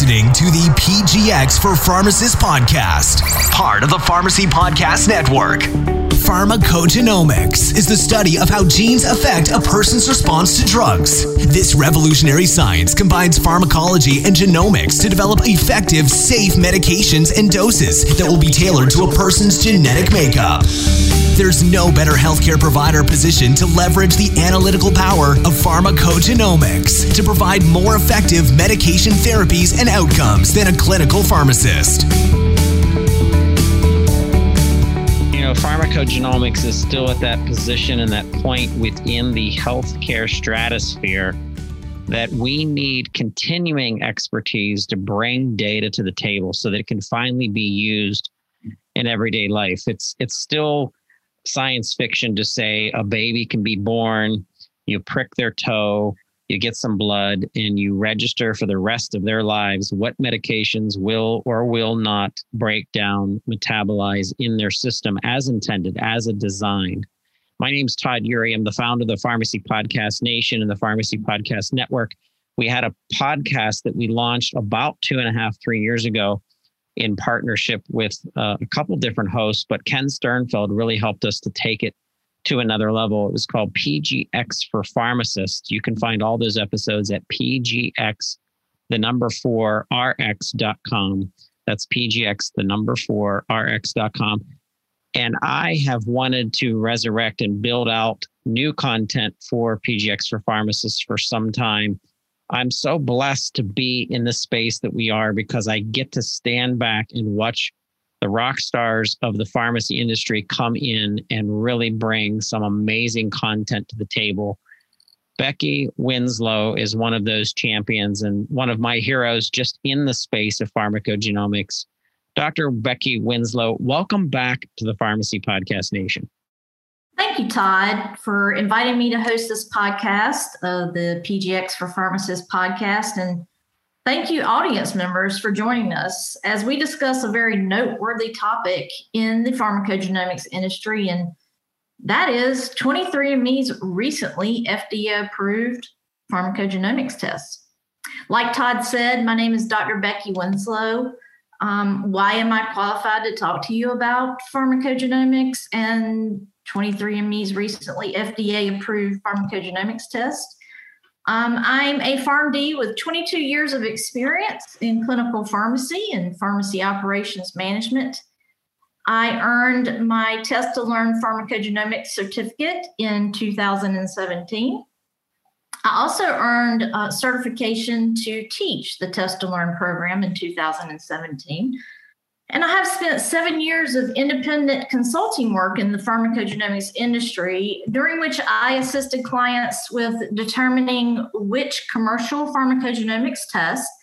listening to the PGX for Pharmacists podcast, part of the Pharmacy Podcast Network. Pharmacogenomics is the study of how genes affect a person's response to drugs. This revolutionary science combines pharmacology and genomics to develop effective, safe medications and doses that will be tailored to a person's genetic makeup. There's no better healthcare provider position to leverage the analytical power of pharmacogenomics to provide more effective medication therapies and outcomes than a clinical pharmacist. Pharmacogenomics is still at that position and that point within the healthcare stratosphere that we need continuing expertise to bring data to the table so that it can finally be used in everyday life. It's still science fiction to say a baby can be born, you prick their toe, you get some blood, and you register for the rest of their lives what medications will or will not break down, metabolize in their system as intended, as a design. My name's Todd Uri. I'm the founder of the Pharmacy Podcast Nation and the Pharmacy Podcast Network. We had a podcast that we launched about 2.5-3 years ago in partnership with a couple different hosts, but Ken Sternfeld really helped us to take it to another level. It was called PGX for Pharmacists. You can find all those episodes at PGX4RX.com. That's PGX4RX.com. And I have wanted to resurrect and build out new content for PGX for Pharmacists for some time. I'm so blessed to be in the space that we are because I get to stand back and watch the rock stars of the pharmacy industry come in and really bring some amazing content to the table. Becky Winslow is one of those champions and one of my heroes just in the space of pharmacogenomics. Dr. Becky Winslow, welcome back to the Pharmacy Podcast Nation. Thank you, Todd, for inviting me to host this podcast, the PGX for Pharmacists podcast, and thank you, audience members, for joining us as we discuss a very noteworthy topic in the pharmacogenomics industry, and that is 23andMe's recently FDA-approved pharmacogenomics test. Like Todd said, my name is Dr. Becky Winslow. Why am I qualified to talk to you about pharmacogenomics and 23andMe's recently FDA-approved pharmacogenomics test? I'm a PharmD with 22 years of experience in clinical pharmacy and pharmacy operations management. I earned my Test to Learn pharmacogenomics certificate in 2017. I also earned certification to teach the Test to Learn program in 2017. And I have spent 7 years of independent consulting work in the pharmacogenomics industry, during which I assisted clients with determining which commercial pharmacogenomics tests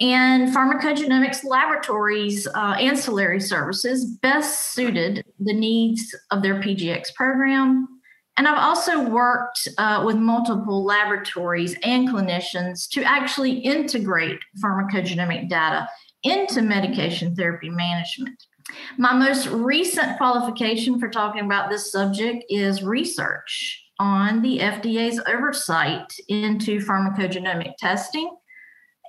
and pharmacogenomics laboratories' ancillary services best suited the needs of their PGX program. And I've also worked with multiple laboratories and clinicians to actually integrate pharmacogenomic data into medication therapy management. My most recent qualification for talking about this subject is research on the FDA's oversight into pharmacogenomic testing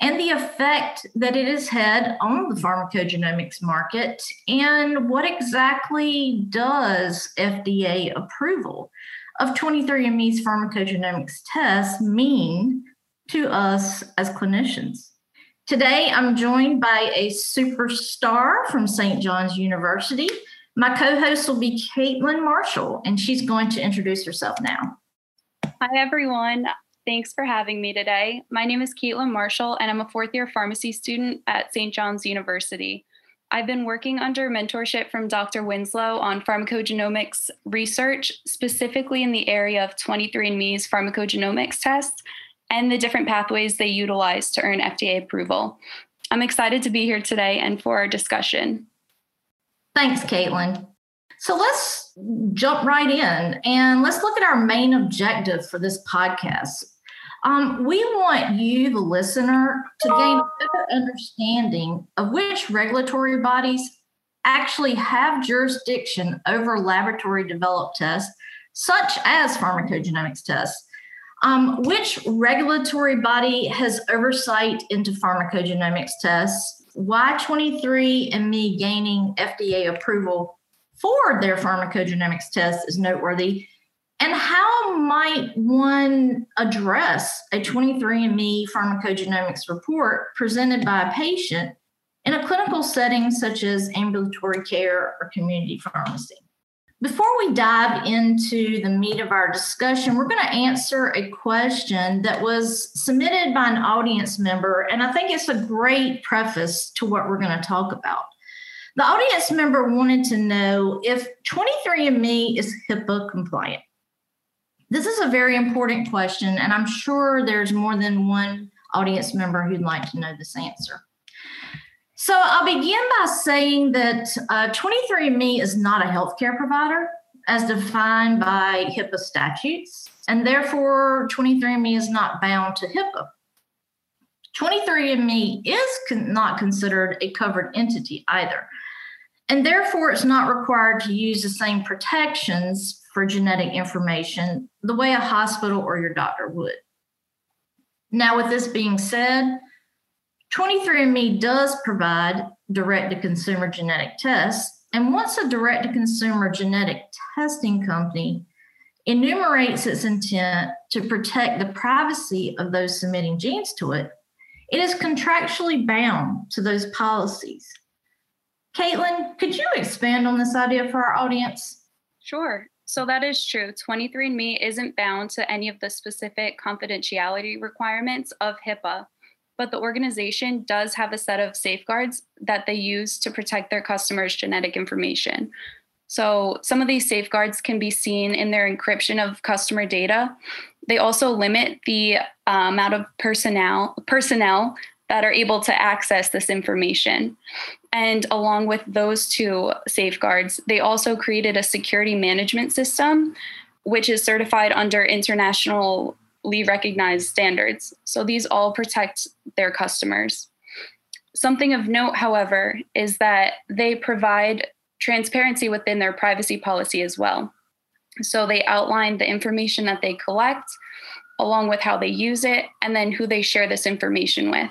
and the effect that it has had on the pharmacogenomics market, and what exactly does FDA approval of 23andMe's pharmacogenomics tests mean to us as clinicians. Today, I'm joined by a superstar from St. John's University. My co-host will be Caitlin Marshall, and she's going to introduce herself now. Hi, everyone. Thanks for having me today. My name is Caitlin Marshall, and I'm a fourth-year pharmacy student at St. John's University. I've been working under mentorship from Dr. Winslow on pharmacogenomics research, specifically in the area of 23andMe's pharmacogenomics test and the different pathways they utilize to earn FDA approval. I'm excited to be here today and for our discussion. Thanks, Caitlin. So let's jump right in and let's look at our main objective for this podcast. We want you, the listener, to gain a better understanding of which regulatory bodies actually have jurisdiction over laboratory developed tests, such as pharmacogenomics tests. Which regulatory body has oversight into pharmacogenomics tests? Why 23andMe gaining FDA approval for their pharmacogenomics tests is noteworthy. And how might one address a 23andMe pharmacogenomics report presented by a patient in a clinical setting such as ambulatory care or community pharmacy? Before we dive into the meat of our discussion, we're going to answer a question that was submitted by an audience member, and I think it's a great preface to what we're going to talk about. The audience member wanted to know if 23andMe is HIPAA compliant. This is a very important question, and I'm sure there's more than one audience member who'd like to know this answer. So I'll begin by saying that 23andMe is not a healthcare provider as defined by HIPAA statutes, and therefore 23andMe is not bound to HIPAA. 23andMe is not considered a covered entity either, and therefore it's not required to use the same protections for genetic information the way a hospital or your doctor would. Now, with this being said, 23andMe does provide direct-to-consumer genetic tests, and once a direct-to-consumer genetic testing company enumerates its intent to protect the privacy of those submitting genes to it, it is contractually bound to those policies. Caitlin, could you expand on this idea for our audience? Sure. So that is true. 23andMe isn't bound to any of the specific confidentiality requirements of HIPAA, but the organization does have a set of safeguards that they use to protect their customers' genetic information. So some of these safeguards can be seen in their encryption of customer data. They also limit the amount of personnel that are able to access this information. And along with those two safeguards, they also created a security management system, which is certified under international recognized standards. So these all protect their customers. Something of note, however, is that they provide transparency within their privacy policy as well. So they outline the information that they collect, along with how they use it, and then who they share this information with.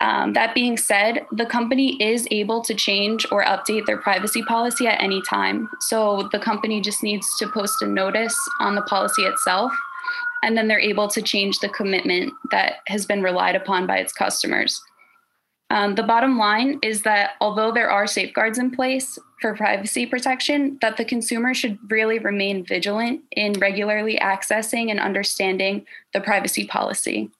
That being said, the company is able to change or update their privacy policy at any time. So the company just needs to post a notice on the policy itself, and then they're able to change the commitment that has been relied upon by its customers. The bottom line is that although there are safeguards in place for privacy protection, that the consumer should really remain vigilant in regularly accessing and understanding the privacy policy.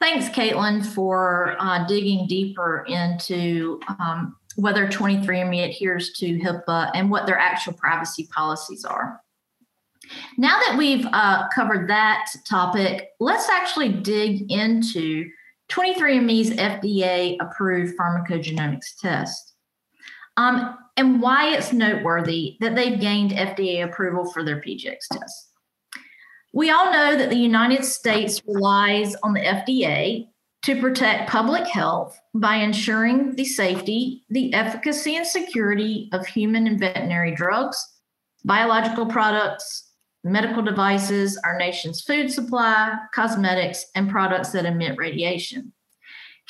Thanks, Caitlin, for digging deeper into whether 23andMe adheres to HIPAA and what their actual privacy policies are. Now that we've covered that topic, let's actually dig into 23andMe's FDA-approved pharmacogenomics test and why it's noteworthy that they've gained FDA approval for their PGX test. We all know that the United States relies on the FDA to protect public health by ensuring the safety, the efficacy, and security of human and veterinary drugs, biological products, medical devices, our nation's food supply, cosmetics, and products that emit radiation.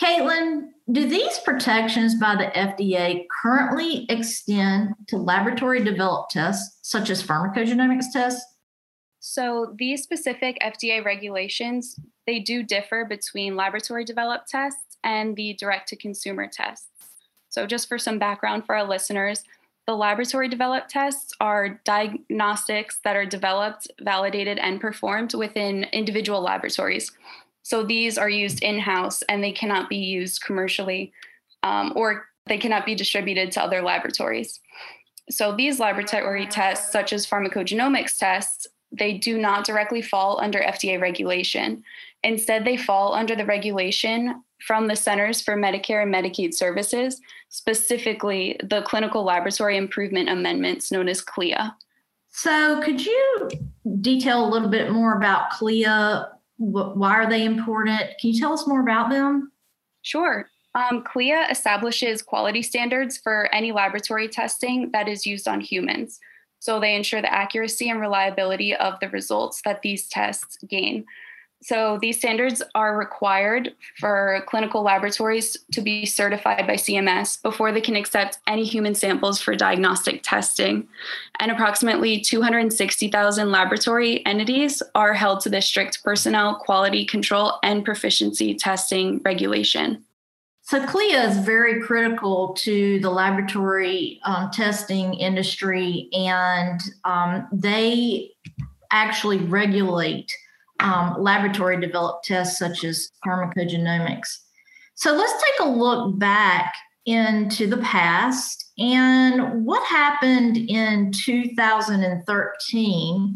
Caitlin, do these protections by the FDA currently extend to laboratory developed tests, such as pharmacogenomics tests? So these specific FDA regulations, they do differ between laboratory developed tests and the direct-to-consumer tests. So just for some background for our listeners, the laboratory developed tests are diagnostics that are developed, validated, and performed within individual laboratories. So these are used in-house and they cannot be used commercially or they cannot be distributed to other laboratories. So these laboratory tests, such as pharmacogenomics tests, they do not directly fall under FDA regulation. Instead, they fall under the regulation from the Centers for Medicare and Medicaid Services, specifically the Clinical Laboratory Improvement Amendments, known as CLIA. So could you detail a little bit more about CLIA? Why are they important? Can you tell us more about them? Sure. CLIA establishes quality standards for any laboratory testing that is used on humans. So they ensure the accuracy and reliability of the results that these tests gain. So these standards are required for clinical laboratories to be certified by CMS before they can accept any human samples for diagnostic testing. And approximately 260,000 laboratory entities are held to the strict personnel, quality control, and proficiency testing regulation. So CLIA is very critical to the laboratory testing industry, and they actually regulate laboratory developed tests such as pharmacogenomics. So let's take a look back into the past and what happened in 2013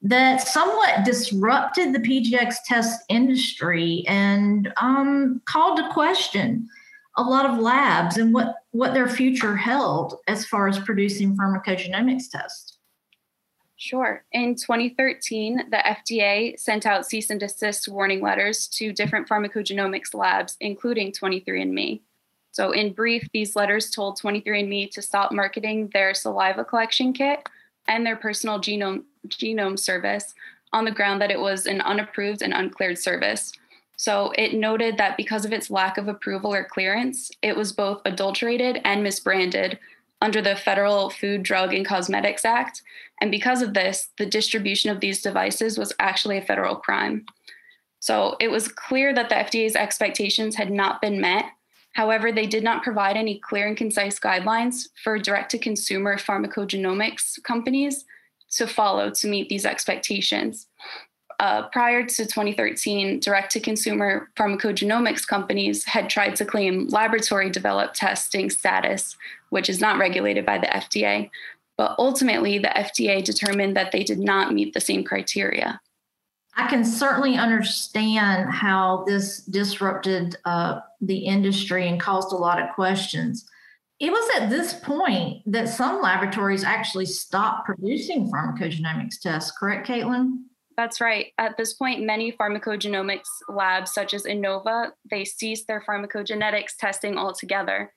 that somewhat disrupted the PGX test industry and called to question a lot of labs and what their future held as far as producing pharmacogenomics tests. Sure. In 2013, the FDA sent out cease and desist warning letters to different pharmacogenomics labs, including 23andMe. So in brief, these letters told 23andMe to stop marketing their saliva collection kit and their personal genome service on the ground that it was an unapproved and uncleared service. So it noted that because of its lack of approval or clearance, it was both adulterated and misbranded under the Federal Food, Drug, and Cosmetics Act. And because of this, the distribution of these devices was actually a federal crime. So it was clear that the FDA's expectations had not been met. However, they did not provide any clear and concise guidelines for direct-to-consumer pharmacogenomics companies to follow to meet these expectations. Prior to 2013, direct-to-consumer pharmacogenomics companies had tried to claim laboratory-developed testing status, which is not regulated by the FDA. But ultimately, the FDA determined that they did not meet the same criteria. I can certainly understand how this disrupted the industry and caused a lot of questions. It was at this point that some laboratories actually stopped producing pharmacogenomics tests, correct, Caitlin? That's right. At this point, many pharmacogenomics labs, such as Inova, they ceased their pharmacogenetics testing altogether.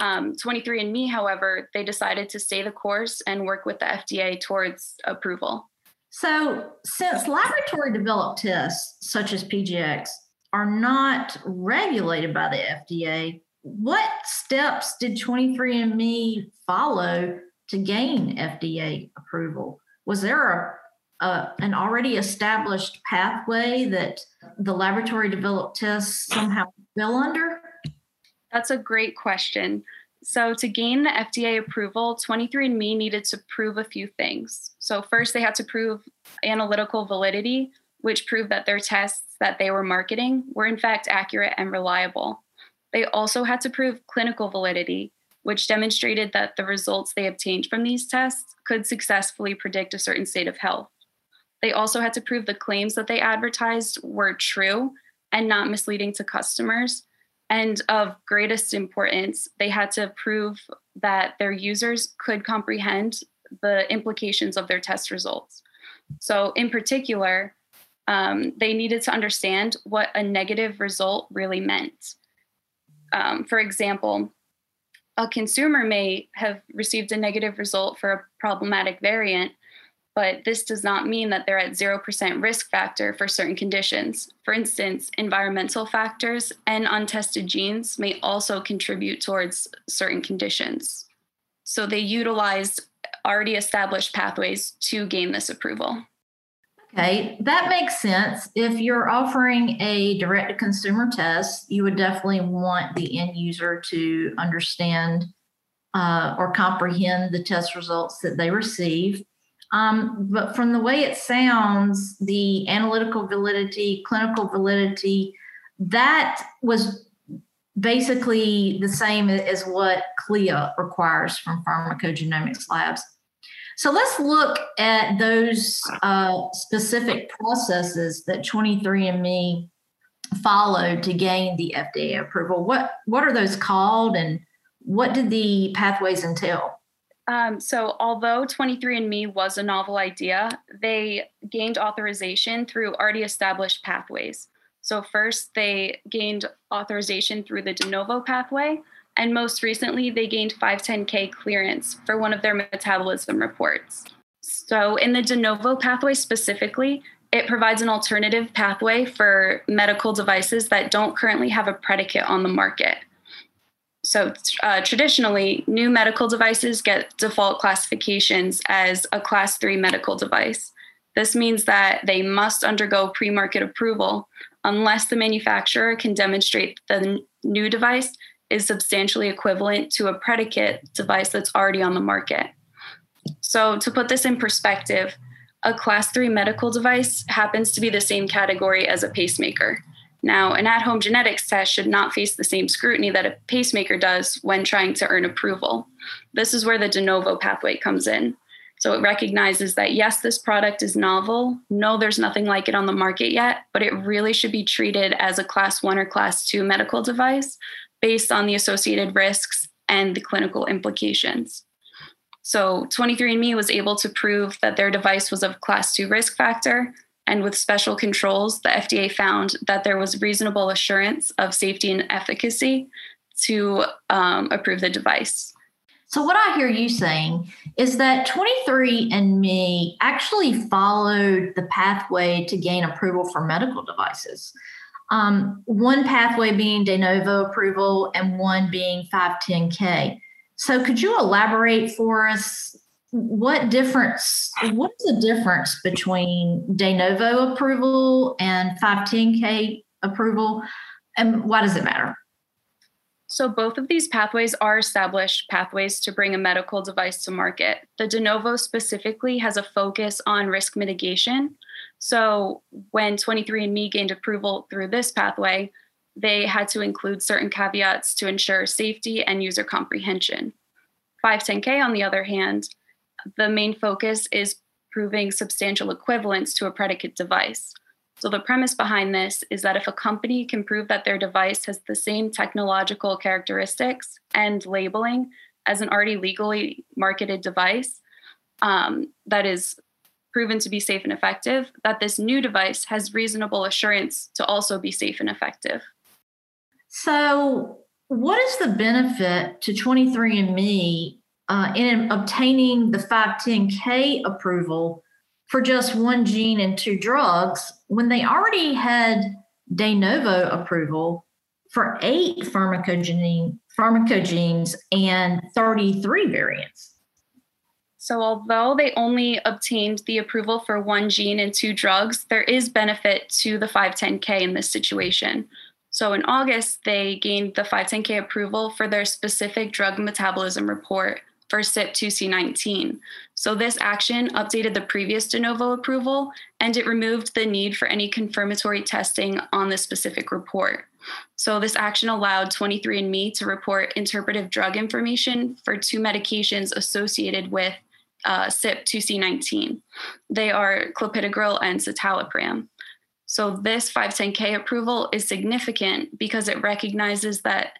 23andMe, however, they decided to stay the course and work with the FDA towards approval. So since laboratory-developed tests, such as PGX, are not regulated by the FDA, what steps did 23andMe follow to gain FDA approval? Was there an already established pathway that the laboratory developed tests somehow fell under? That's a great question. So to gain the FDA approval, 23andMe needed to prove a few things. So first they had to prove analytical validity, which proved that their tests that they were marketing were in fact accurate and reliable. They also had to prove clinical validity, which demonstrated that the results they obtained from these tests could successfully predict a certain state of health. They also had to prove the claims that they advertised were true and not misleading to customers. And of greatest importance, they had to prove that their users could comprehend the implications of their test results. So in particular, they needed to understand what a negative result really meant. For example, a consumer may have received a negative result for a problematic variant, but this does not mean that they're at 0% risk factor for certain conditions. For instance, environmental factors and untested genes may also contribute towards certain conditions. So they utilized already established pathways to gain this approval. Okay, that makes sense. If you're offering a direct-to-consumer test, you would definitely want the end user to understand or comprehend the test results that they receive. But from the way it sounds, the analytical validity, clinical validity, that was basically the same as what CLIA requires from pharmacogenomics labs. So let's look at those specific processes that 23andMe followed to gain the FDA approval. What are those called, and what did the pathways entail? So although 23andMe was a novel idea, they gained authorization through already established pathways. So first, they gained authorization through the de novo pathway, and most recently, they gained 510K clearance for one of their metabolism reports. So in the de novo pathway specifically, it provides an alternative pathway for medical devices that don't currently have a predicate on the market. So traditionally, new medical devices get default classifications as a class 3 medical device. This means that they must undergo pre-market approval unless the manufacturer can demonstrate the new device is substantially equivalent to a predicate device that's already on the market. So to put this in perspective, a class 3 medical device happens to be the same category as a pacemaker. Now, an at-home genetics test should not face the same scrutiny that a pacemaker does when trying to earn approval. This is where the de novo pathway comes in. So it recognizes that, yes, this product is novel. No, there's nothing like it on the market yet, but it really should be treated as a class 1 or class 2 medical device based on the associated risks and the clinical implications. So 23andMe was able to prove that their device was of class 2 risk factor, and with special controls, the FDA found that there was reasonable assurance of safety and efficacy to approve the device. So what I hear you saying is that 23andMe actually followed the pathway to gain approval for medical devices. One pathway being de novo approval and one being 510K. So could you elaborate for us? What's the difference between de novo approval and 510K approval, and why does it matter? So both of these pathways are established pathways to bring a medical device to market. The de novo specifically has a focus on risk mitigation. So when 23andMe gained approval through this pathway, they had to include certain caveats to ensure safety and user comprehension. 510K, on the other hand, the main focus is proving substantial equivalence to a predicate device. So the premise behind this is that if a company can prove that their device has the same technological characteristics and labeling as an already legally marketed device that is proven to be safe and effective, that this new device has reasonable assurance to also be safe and effective. So what is the benefit to 23andMe in obtaining the 510K approval for just one gene and 2 drugs when they already had de novo approval for 8 pharmacogenes and 33 variants? So although they only obtained the approval for 1 gene and 2 drugs, there is benefit to the 510K in this situation. So in August, they gained the 510K approval for their specific drug metabolism report for CYP2C19. So this action updated the previous de novo approval, and it removed the need for any confirmatory testing on the specific report. So this action allowed 23andMe to report interpretive drug information for 2 medications associated with CYP2C19. They are clopidogrel and citalopram. So this 510K approval is significant because it recognizes that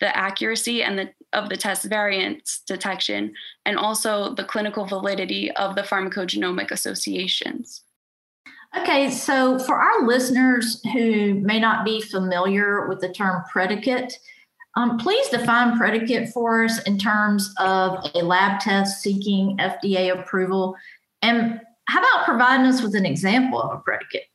the accuracy and of the test variance detection, and also the clinical validity of the pharmacogenomic associations. Okay, so for our listeners who may not be familiar with the term predicate, please define predicate for us in terms of a lab test seeking FDA approval. And how about providing us with an example of a predicate?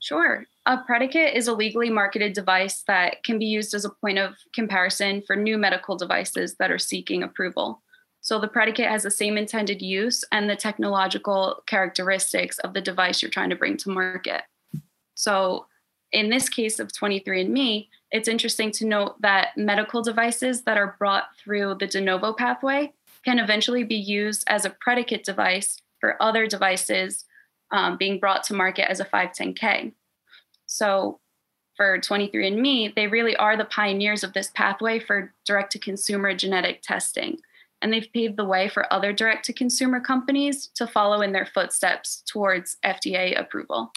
Sure. A predicate is a legally marketed device that can be used as a point of comparison for new medical devices that are seeking approval. So the predicate has the same intended use and the technological characteristics of the device you're trying to bring to market. So in this case of 23andMe, it's interesting to note that medical devices that are brought through the de novo pathway can eventually be used as a predicate device for other devices being brought to market as a 510K. So for 23andMe, they really are the pioneers of this pathway for direct-to-consumer genetic testing. And they've paved the way for other direct-to-consumer companies to follow in their footsteps towards FDA approval.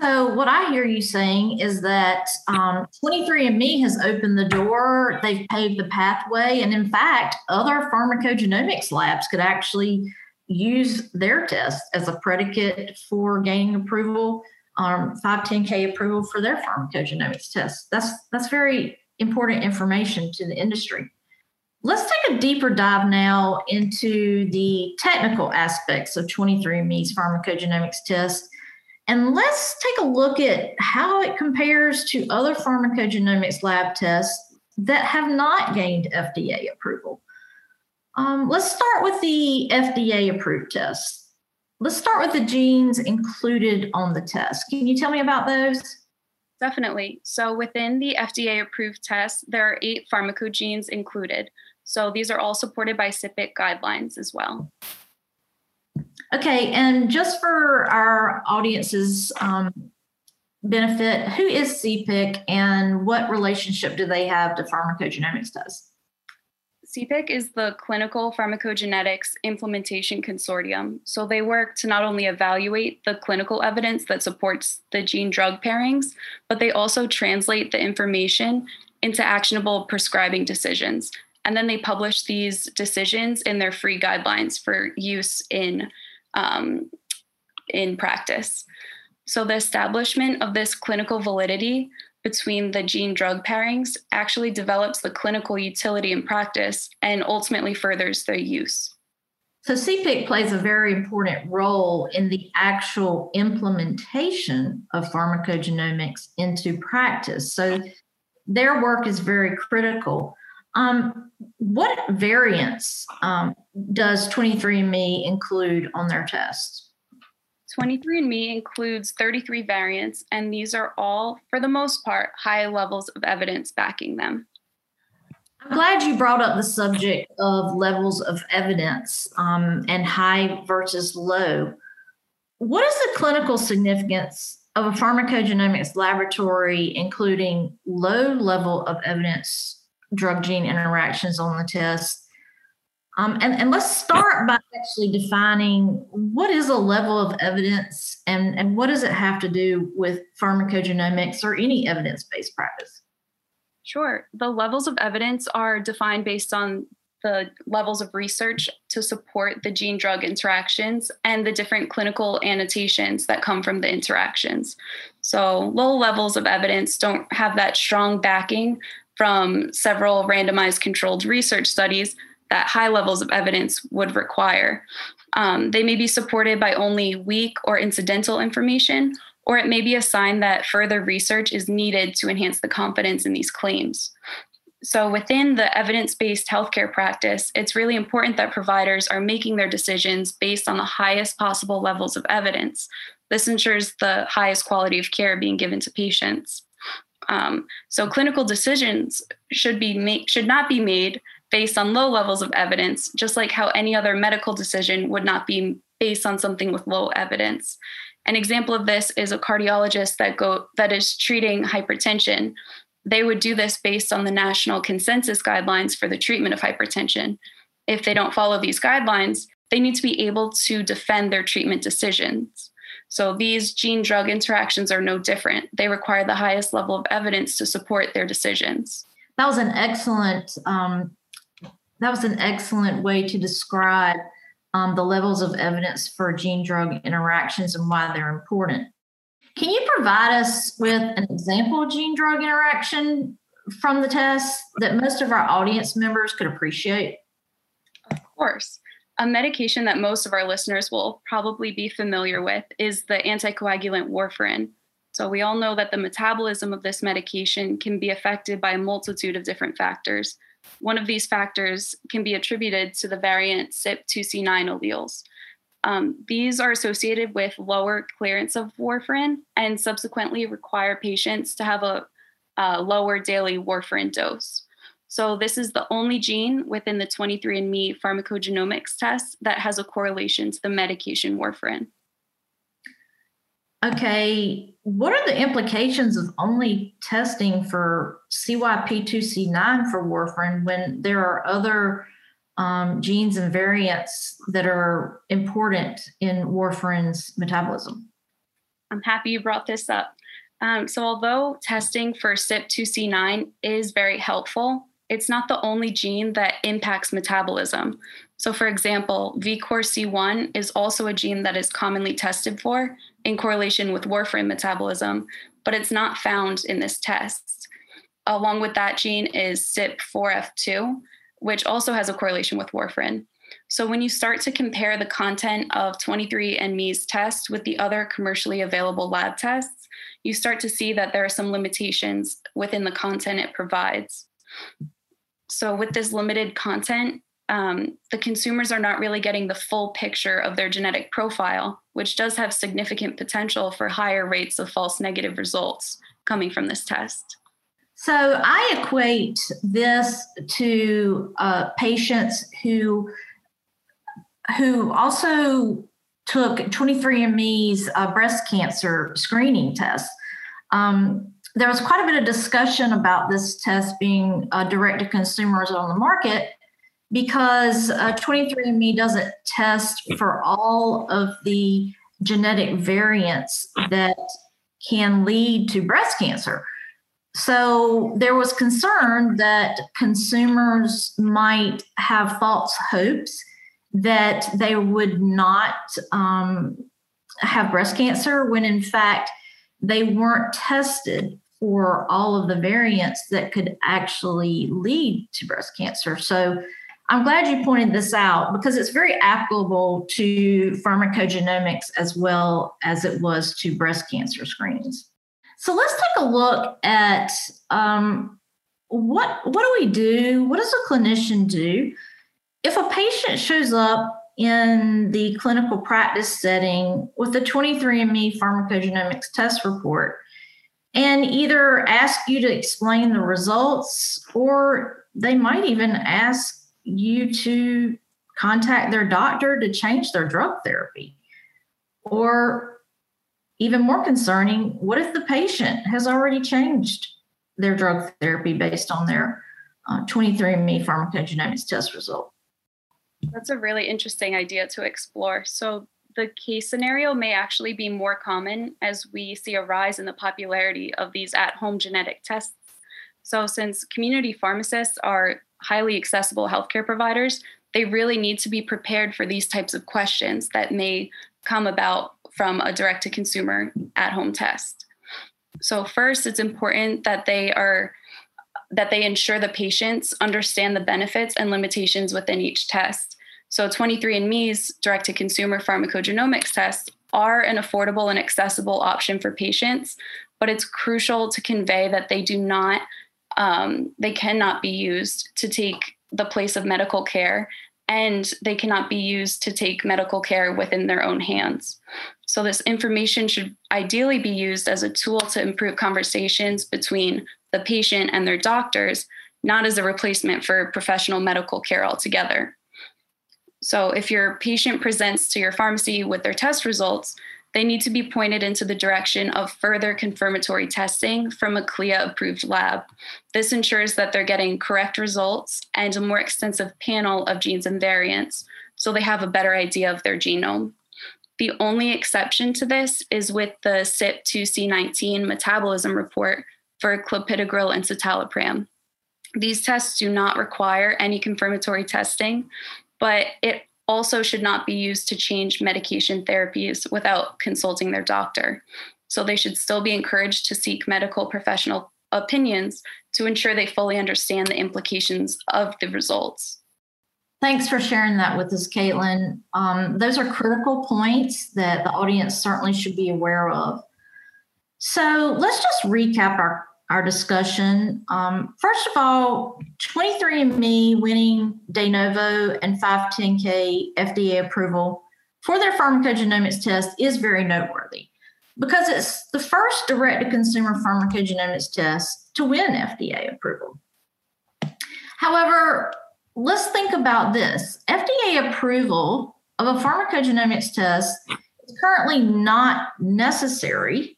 So what I hear you saying is that 23andMe has opened the door, they've paved the pathway, and in fact, other pharmacogenomics labs could actually use their test as a predicate for gaining approval, 510K approval for their pharmacogenomics test. That's very important information to the industry. Let's take a deeper dive now into the technical aspects of 23andMe's pharmacogenomics test, and let's take a look at how it compares to other pharmacogenomics lab tests that have not gained FDA approval. Let's start with the FDA-approved tests. Let's start with the genes included on the test. Can you tell me about those? Definitely. So within the FDA-approved test, there are 8 pharmacogenes included. So these are all supported by CPIC guidelines as well. Okay, and just for our audience's benefit, who is CPIC and what relationship do they have to pharmacogenomics tests? CPIC is the Clinical Pharmacogenetics Implementation Consortium. So they work to not only evaluate the clinical evidence that supports the gene-drug pairings, but they also translate the information into actionable prescribing decisions. And then they publish these decisions in their free guidelines for use in practice. So the establishment of this clinical validity between the gene-drug pairings actually develops the clinical utility in practice and ultimately furthers their use. So CPIC plays a very important role in the actual implementation of pharmacogenomics into practice. So their work is very critical. What variants does 23andMe include on their tests? 23andMe includes 33 variants, and these are all, for the most part, high levels of evidence backing them. I'm glad you brought up the subject of levels of evidence and high versus low. What is the clinical significance of a pharmacogenomics laboratory including low level of evidence drug-gene interactions on the test? And let's start by actually defining what is a level of evidence and what does it have to do with pharmacogenomics or any evidence-based practice? Sure. The levels of evidence are defined based on the levels of research to support the gene-drug interactions and the different clinical annotations that come from the interactions. So low levels of evidence don't have that strong backing from several randomized controlled research studies that high levels of evidence would require. They may be supported by only weak or incidental information, or it may be a sign that further research is needed to enhance the confidence in these claims. So within the evidence-based healthcare practice, it's really important that providers are making their decisions based on the highest possible levels of evidence. This ensures the highest quality of care being given to patients. So clinical decisions should not be made based on low levels of evidence, just like how any other medical decision would not be based on something with low evidence. An example of this is a cardiologist that is treating hypertension. They would do this based on the national consensus guidelines for the treatment of hypertension. If they don't follow these guidelines, they need to be able to defend their treatment decisions. So these gene-drug interactions are no different. They require the highest level of evidence to support their decisions. That was an excellent That was an excellent way to describe the levels of evidence for gene-drug interactions and why they're important. Can you provide us with an example of gene-drug interaction from the test that most of our audience members could appreciate? Of course. A medication that most of our listeners will probably be familiar with is the anticoagulant warfarin. So we all know that the metabolism of this medication can be affected by a multitude of different factors. One of these factors can be attributed to the variant CYP2C9 alleles. These are associated with lower clearance of warfarin and subsequently require patients to have a lower daily warfarin dose. So this is the only gene within the 23andMe pharmacogenomics test that has a correlation to the medication warfarin. Okay, what are the implications of only testing for CYP2C9 for warfarin when there are other genes and variants that are important in warfarin's metabolism? I'm happy you brought this up. So although testing for CYP2C9 is very helpful, it's not the only gene that impacts metabolism. So for example, VKORC1 is also a gene that is commonly tested for in correlation with warfarin metabolism, but it's not found in this test. Along with that gene is CYP4F2, which also has a correlation with warfarin. So when you start to compare the content of 23andMe's test with the other commercially available lab tests, you start to see that there are some limitations within the content it provides. So with this limited content, the consumers are not really getting the full picture of their genetic profile, which does have significant potential for higher rates of false negative results coming from this test. So I equate this to patients who also took 23andMe's breast cancer screening test. There was quite a bit of discussion about this test being direct to consumers on the market because 23andMe doesn't test for all of the genetic variants that can lead to breast cancer. So there was concern that consumers might have false hopes that they would not have breast cancer when in fact they weren't tested for all of the variants that could actually lead to breast cancer. So I'm glad you pointed this out because it's very applicable to pharmacogenomics as well as it was to breast cancer screens. So let's take a look at what do we do? What does a clinician do? If a patient shows up in the clinical practice setting with a 23andMe pharmacogenomics test report and either ask you to explain the results, or they might even ask you to contact their doctor to change their drug therapy. Or even more concerning, what if the patient has already changed their drug therapy based on their 23andMe pharmacogenomics test result? That's a really interesting idea to explore. So the case scenario may actually be more common as we see a rise in the popularity of these at-home genetic tests. So since community pharmacists are highly accessible healthcare providers, they really need to be prepared for these types of questions that may come about from a direct-to-consumer at-home test. So first, it's important that they ensure the patients understand the benefits and limitations within each test. So 23andMe's direct-to-consumer pharmacogenomics tests are an affordable and accessible option for patients, but it's crucial to convey that they cannot be used to take the place of medical care, and they cannot be used to take medical care within their own hands. So this information should ideally be used as a tool to improve conversations between the patient and their doctors, not as a replacement for professional medical care altogether. So if your patient presents to your pharmacy with their test results, they need to be pointed into the direction of further confirmatory testing from a CLIA-approved lab. This ensures that they're getting correct results and a more extensive panel of genes and variants, so they have a better idea of their genome. The only exception to this is with the CYP2C19 metabolism report for clopidogrel and citalopram. These tests do not require any confirmatory testing, but it also should not be used to change medication therapies without consulting their doctor. So they should still be encouraged to seek medical professional opinions to ensure they fully understand the implications of the results. Thanks for sharing that with us, Caitlin. Those are critical points that the audience certainly should be aware of. So let's just recap our discussion. First of all, 23andMe winning de novo and 510K FDA approval for their pharmacogenomics test is very noteworthy because it's the first direct-to-consumer pharmacogenomics test to win FDA approval. However, let's think about this. FDA approval of a pharmacogenomics test is currently not necessary.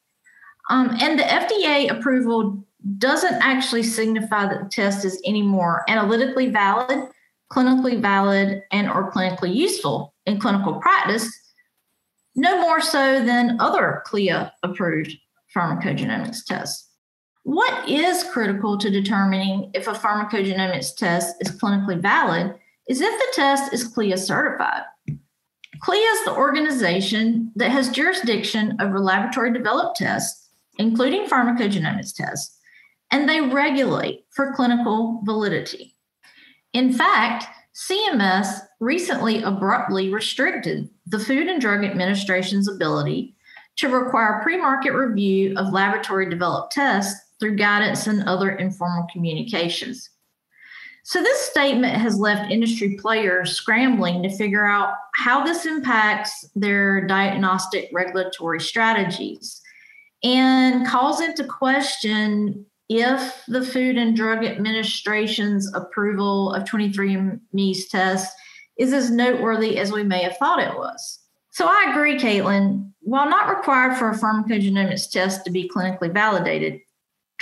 And the FDA approval doesn't actually signify that the test is any more analytically valid, clinically valid, and/or clinically useful in clinical practice, no more so than other CLIA-approved pharmacogenomics tests. What is critical to determining if a pharmacogenomics test is clinically valid is if the test is CLIA certified. CLIA is the organization that has jurisdiction over laboratory-developed tests, including pharmacogenomics tests, and they regulate for clinical validity. In fact, CMS recently abruptly restricted the Food and Drug Administration's ability to require pre-market review of laboratory-developed tests through guidance and other informal communications. So this statement has left industry players scrambling to figure out how this impacts their diagnostic regulatory strategies and calls into question if the Food and Drug Administration's approval of 23andMe's test is as noteworthy as we may have thought it was. So I agree, Caitlin. While not required for a pharmacogenomics test to be clinically validated,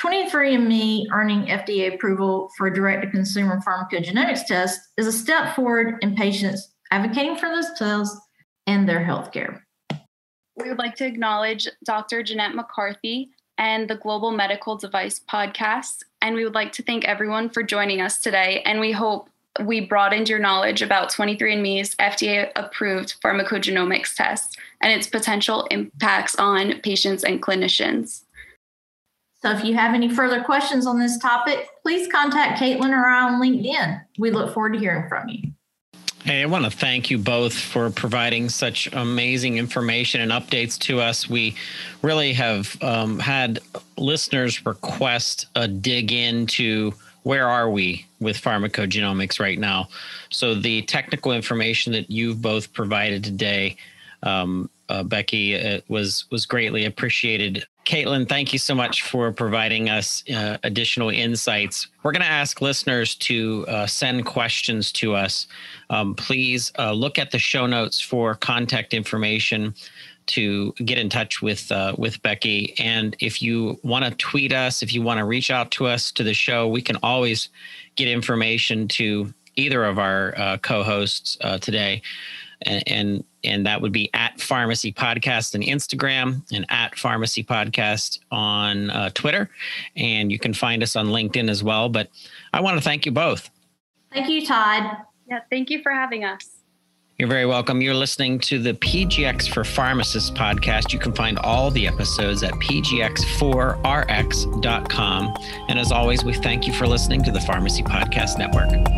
23andMe earning FDA approval for a direct-to-consumer pharmacogenomics test is a step forward in patients advocating for those tests and their healthcare. We would like to acknowledge Dr. Jeanette McCarthy and the Global Medical Device Podcast, and we would like to thank everyone for joining us today, and we hope we broadened your knowledge about 23andMe's FDA-approved pharmacogenomics test and its potential impacts on patients and clinicians. So if you have any further questions on this topic, please contact Caitlin or I on LinkedIn. We look forward to hearing from you. Hey, I want to thank you both for providing such amazing information and updates to us. We really have had listeners request a dig into where are we with pharmacogenomics right now. So the technical information that you've both provided today, Becky, it was greatly appreciated. Caitlin, thank you so much for providing us additional insights. We're going to ask listeners to send questions to us. Please look at the show notes for contact information to get in touch with Becky. And if you want to tweet us, if you want to reach out to us to the show, we can always get information to either of our co-hosts today. And that would be at Pharmacy Podcast on Instagram and at Pharmacy Podcast on Twitter. And you can find us on LinkedIn as well. But I want to thank you both. Thank you, Todd. Yeah, thank you for having us. You're very welcome. You're listening to the PGX for Pharmacists podcast. You can find all the episodes at pgx4rx.com. And as always, we thank you for listening to the Pharmacy Podcast Network.